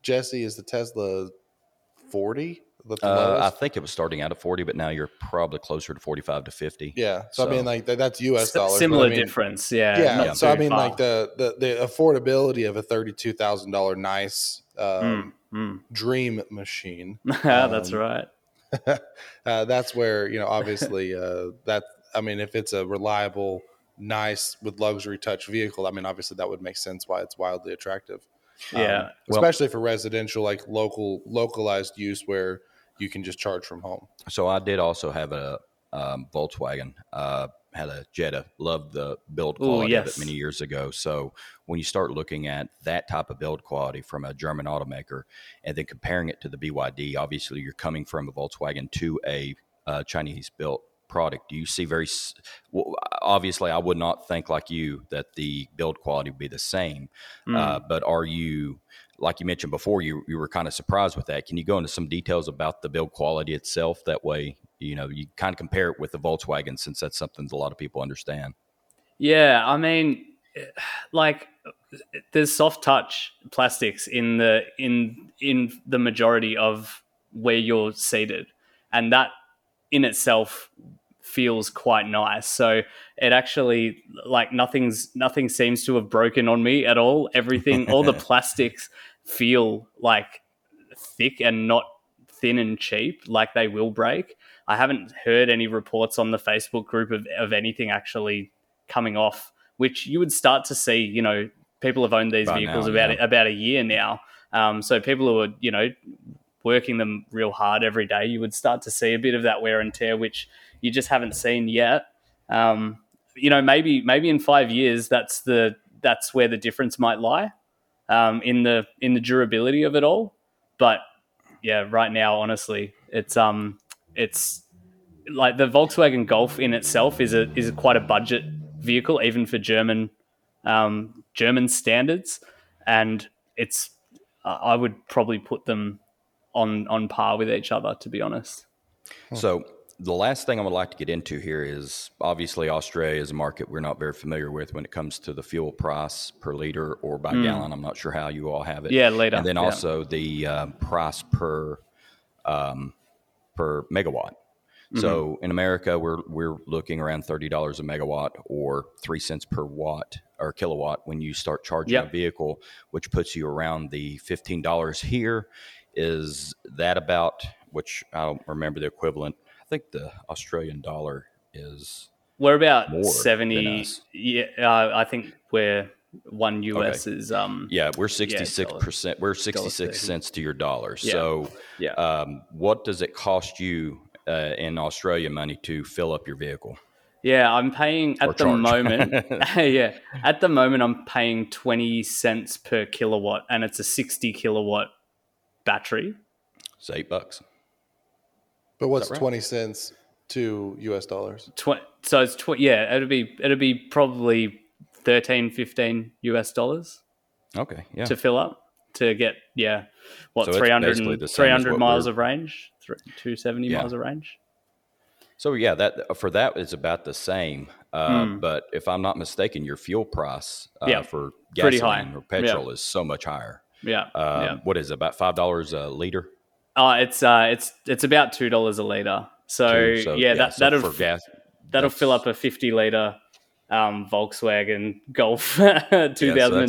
Jessie, is the Tesla 40? I think it was starting out at 40, but now you're probably closer to 45 to 50. Yeah. So. That's US dollars. Similar difference. Yeah. Yeah. So the affordability of a $32,000 NACS dream machine. That's right. That's where, obviously if it's a reliable, nice with luxury touch vehicle, obviously that would make sense why it's wildly attractive. Yeah. Especially for residential, like localized use where you can just charge from home. So I did also have a Volkswagen, had a Jetta, loved the build quality of it many years ago. So when you start looking at that type of build quality from a German automaker and then comparing it to the BYD, obviously you're coming from a Volkswagen to a Chinese built product. You see obviously I would not think like you that the build quality would be the same, but are you, like you mentioned before, you were kind of surprised with that. Can you go into some details about the build quality itself? That way, you kind of compare it with the Volkswagen, since that's something a lot of people understand. Yeah. There's soft touch plastics in the majority of where you're seated, and that in itself feels quite nice. So it actually, nothing seems to have broken on me at all. Everything, all the plastics feel like thick and not thin and cheap, like they will break. I haven't heard any reports on the Facebook group of anything actually coming off, which you would start to see, people have owned these vehicles about a year now. So people who are, working them real hard every day, you would start to see a bit of that wear and tear, which you just haven't seen yet. Maybe in 5 years, that's where the difference might lie, in the durability of it all. But yeah, right now, honestly, it's like the Volkswagen Golf in itself is quite a budget vehicle, even for German standards, and it's, I would probably put them on par with each other, to be honest. So the last thing I would like to get into here is obviously Australia is a market we're not very familiar with when it comes to the fuel price per liter or by gallon. I'm not sure how you all have it. Yeah, later. And then also the price per megawatt. Mm-hmm. So in America, we're looking around $30 a megawatt or 3 cents per watt or kilowatt when you start charging a vehicle, which puts you around the $15 here. Is that about, which I don't remember the equivalent. I think the Australian dollar is, we're about more 70. Yeah, I think we're one US is we're 66%. We're 66 cents to your dollar. Yeah. So what does it cost you in Australian money to fill up your vehicle? Yeah, I'm paying at the moment I'm paying 20 cents per kilowatt, and it's a 60 kilowatt. Battery. It's $8. But what's right? 20 cents to US dollars? So it's it'd be probably 13, 15 US dollars. Okay, yeah. To fill up, to get 300 miles of range, 270 miles of range. So yeah, that for that is about the same. But if I'm not mistaken, your fuel price for gasoline or petrol is so much higher. What is it, about $5 a liter? It's about $2 a liter. So that'll fill up a 50 liter Volkswagen Golf 2010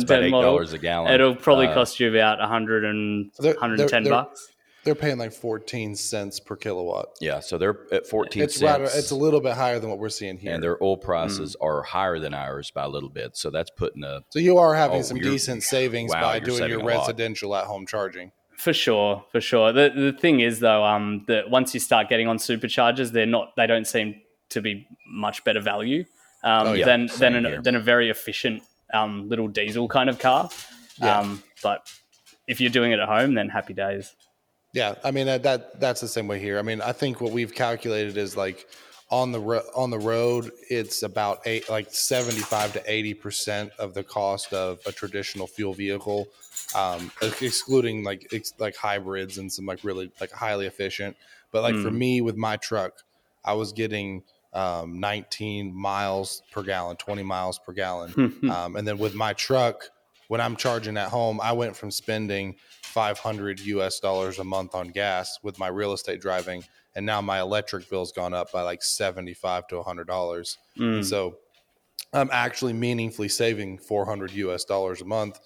so model. $8 a gallon. It'll probably cost you about $110. They're paying like 14 cents per kilowatt. Yeah, so they're at 14 cents. Right, it's a little bit higher than what we're seeing here. And their oil prices are higher than ours by a little bit. So that's putting a... So you are having some decent savings by doing your residential at-home charging. For sure, for sure. The thing is, though, that once you start getting on superchargers, they don't seem to be much better value than a very efficient little diesel kind of car. Yeah. But if you're doing it at home, then happy days. Yeah, I mean that's the same way here. I mean, I think what we've calculated is like on the road, it's about 75 to 80% of the cost of a traditional fuel vehicle, excluding like hybrids and some like really like highly efficient. But like for me with my truck, I was getting 19 miles per gallon, 20 miles per gallon, and then with my truck, when I'm charging at home, I went from spending $500 a month on gas with my real estate driving, and now my electric bill's gone up by like $75 to $100. And so I'm actually meaningfully saving $400 a month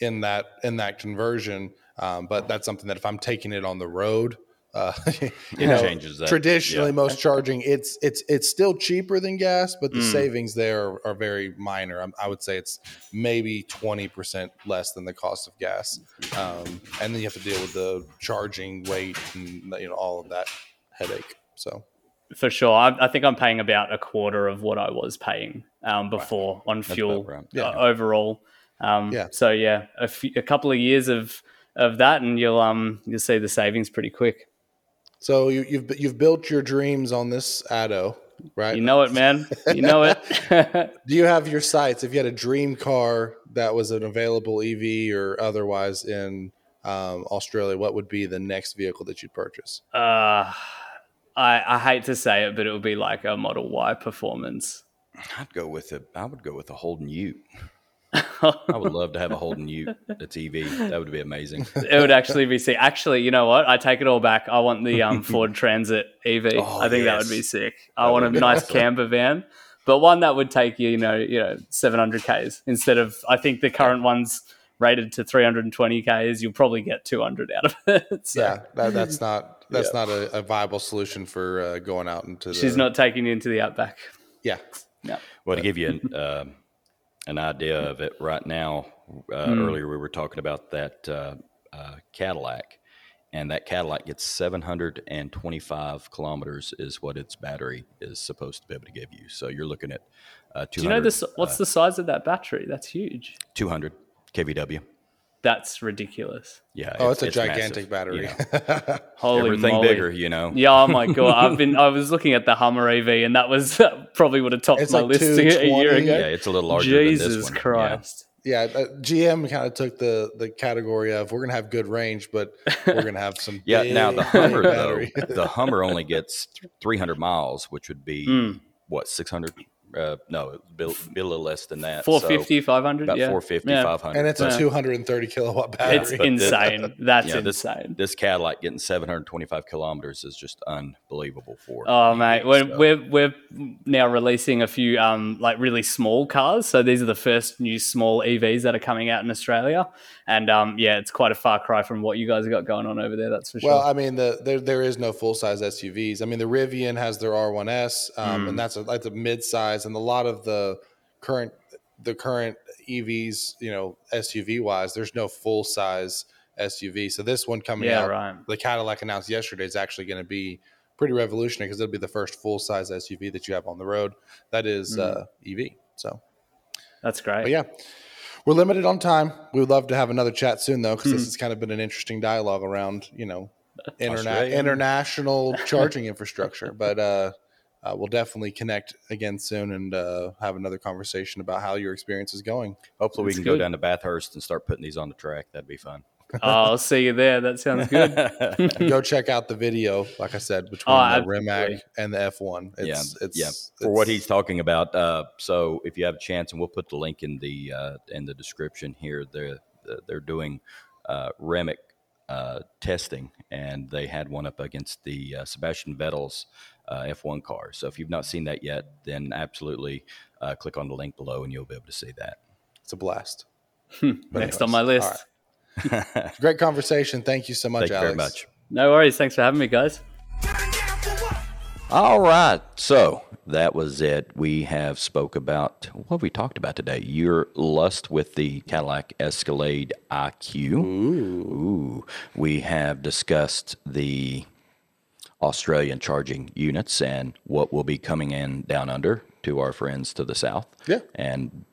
in that conversion. But that's something that if I'm taking it on the road, changes that. Traditionally most charging, it's still cheaper than gas, but the savings there are very minor. I would say it's maybe 20% less than the cost of gas, and then you have to deal with the charging weight and all of that headache. So for sure, I think I'm paying about a quarter of what I was paying before on fuel overall. So a couple of years of that, and you'll see the savings pretty quick. So you've built your dreams on this Atto, right? You know it, man. You know it. Do you have your sights? If you had a dream car that was an available EV or otherwise in Australia, what would be the next vehicle that you'd purchase? I hate to say it, but it would be like a Model Y Performance. I would go with a Holden Ute. I would love to have a Holden Ute that's EV. That would be amazing. It would actually be sick. Actually, you know what? I take it all back. I want the Ford Transit EV. Oh, I think that would be sick. I want a nice camper van, but one that would take you, 700 Ks instead of, I think the current one's rated to 320 Ks. You'll probably get 200 out of it. So. Yeah, that's not a viable solution for going out into the... She's not taking you into the outback. Yeah. No. Well, to give you an idea of it right now. Earlier we were talking about that Cadillac, and that Cadillac gets 725 kilometers is what its battery is supposed to be able to give you. So you're looking at 200. Do you know this? What's the size of that battery? That's huge. 200 kVW. That's ridiculous. Yeah. Oh, it's a gigantic massive battery. Holy everything moly. Bigger, Yeah. Oh my God. I was looking at the Hummer EV, and that probably would have topped my list a year ago. Yeah. It's a little larger than this one. Jesus Christ. Yeah. GM kind of took the category of, we're going to have good range, but we're going to have some. Yeah. Now the Hummer the Hummer only gets 300 miles, which would be 600. No, a little less than that. 450, so 500? About 450, 500. And it's a 230 kilowatt battery. It's insane. Insane. This Cadillac getting 725 kilometers is just unbelievable for it. Oh, mate. We're now releasing a few really small cars. So these are the first new small EVs that are coming out in Australia. And it's quite a far cry from what you guys have got going on over there, that's for sure. Well, I mean, there is no full-size SUVs. I mean, the Rivian has their R1S, and that's a mid-size, and a lot of the current EVs, SUV-wise, there's no full-size SUV. So this one coming out, the Cadillac announced yesterday, is actually going to be pretty revolutionary because it'll be the first full-size SUV that you have on the road that is EV. So that's great. But yeah. We're limited on time. We would love to have another chat soon, though, because this has kind of been an interesting dialogue around, international charging infrastructure. But we'll definitely connect again soon and have another conversation about how your experience is going. Hopefully we can go down to Bathurst and start putting these on the track. That'd be fun. I'll see you there. That sounds good. Go check out the video, like I said, between the Rimac and the F1. For what he's talking about. So if you have a chance, and we'll put the link in the description here, they're doing Rimac testing, and they had one up against the Sebastian Vettel's F1 car. So if you've not seen that yet, then absolutely click on the link below and you'll be able to see that. It's a blast. Next on my list. Right. Great conversation. Thank you so much, Alex. Thank you very much. No worries. Thanks for having me, guys. All right. So that was it. We have spoke about what we talked about today. Your lust with the Cadillac Escalade IQ. Ooh. We have discussed the Australian charging units and what will be coming in down under to our friends to the south. Yeah. And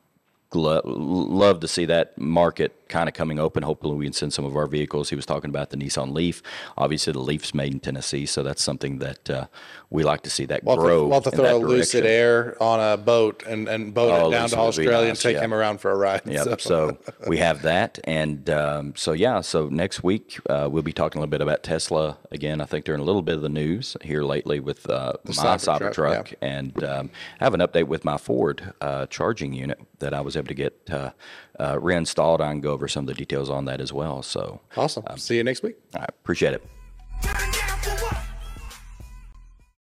love to see that market kind of coming open. Hopefully we can send some of our vehicles. He was talking about the Nissan Leaf. Obviously the Leaf's made in Tennessee, so that's something that we like to see that grow. We'll have to throw a Lucid Air on a boat and boat it down to Australia and take him around for a ride. Yep. So we have that. And so next week we'll be talking a little bit about Tesla again. I think they're in a little bit of the news here lately with my Cybertruck, and I have an update with my Ford charging unit that I was able to get reinstalled. I can go over some of the details on that as well. So awesome. See you next week. I appreciate it.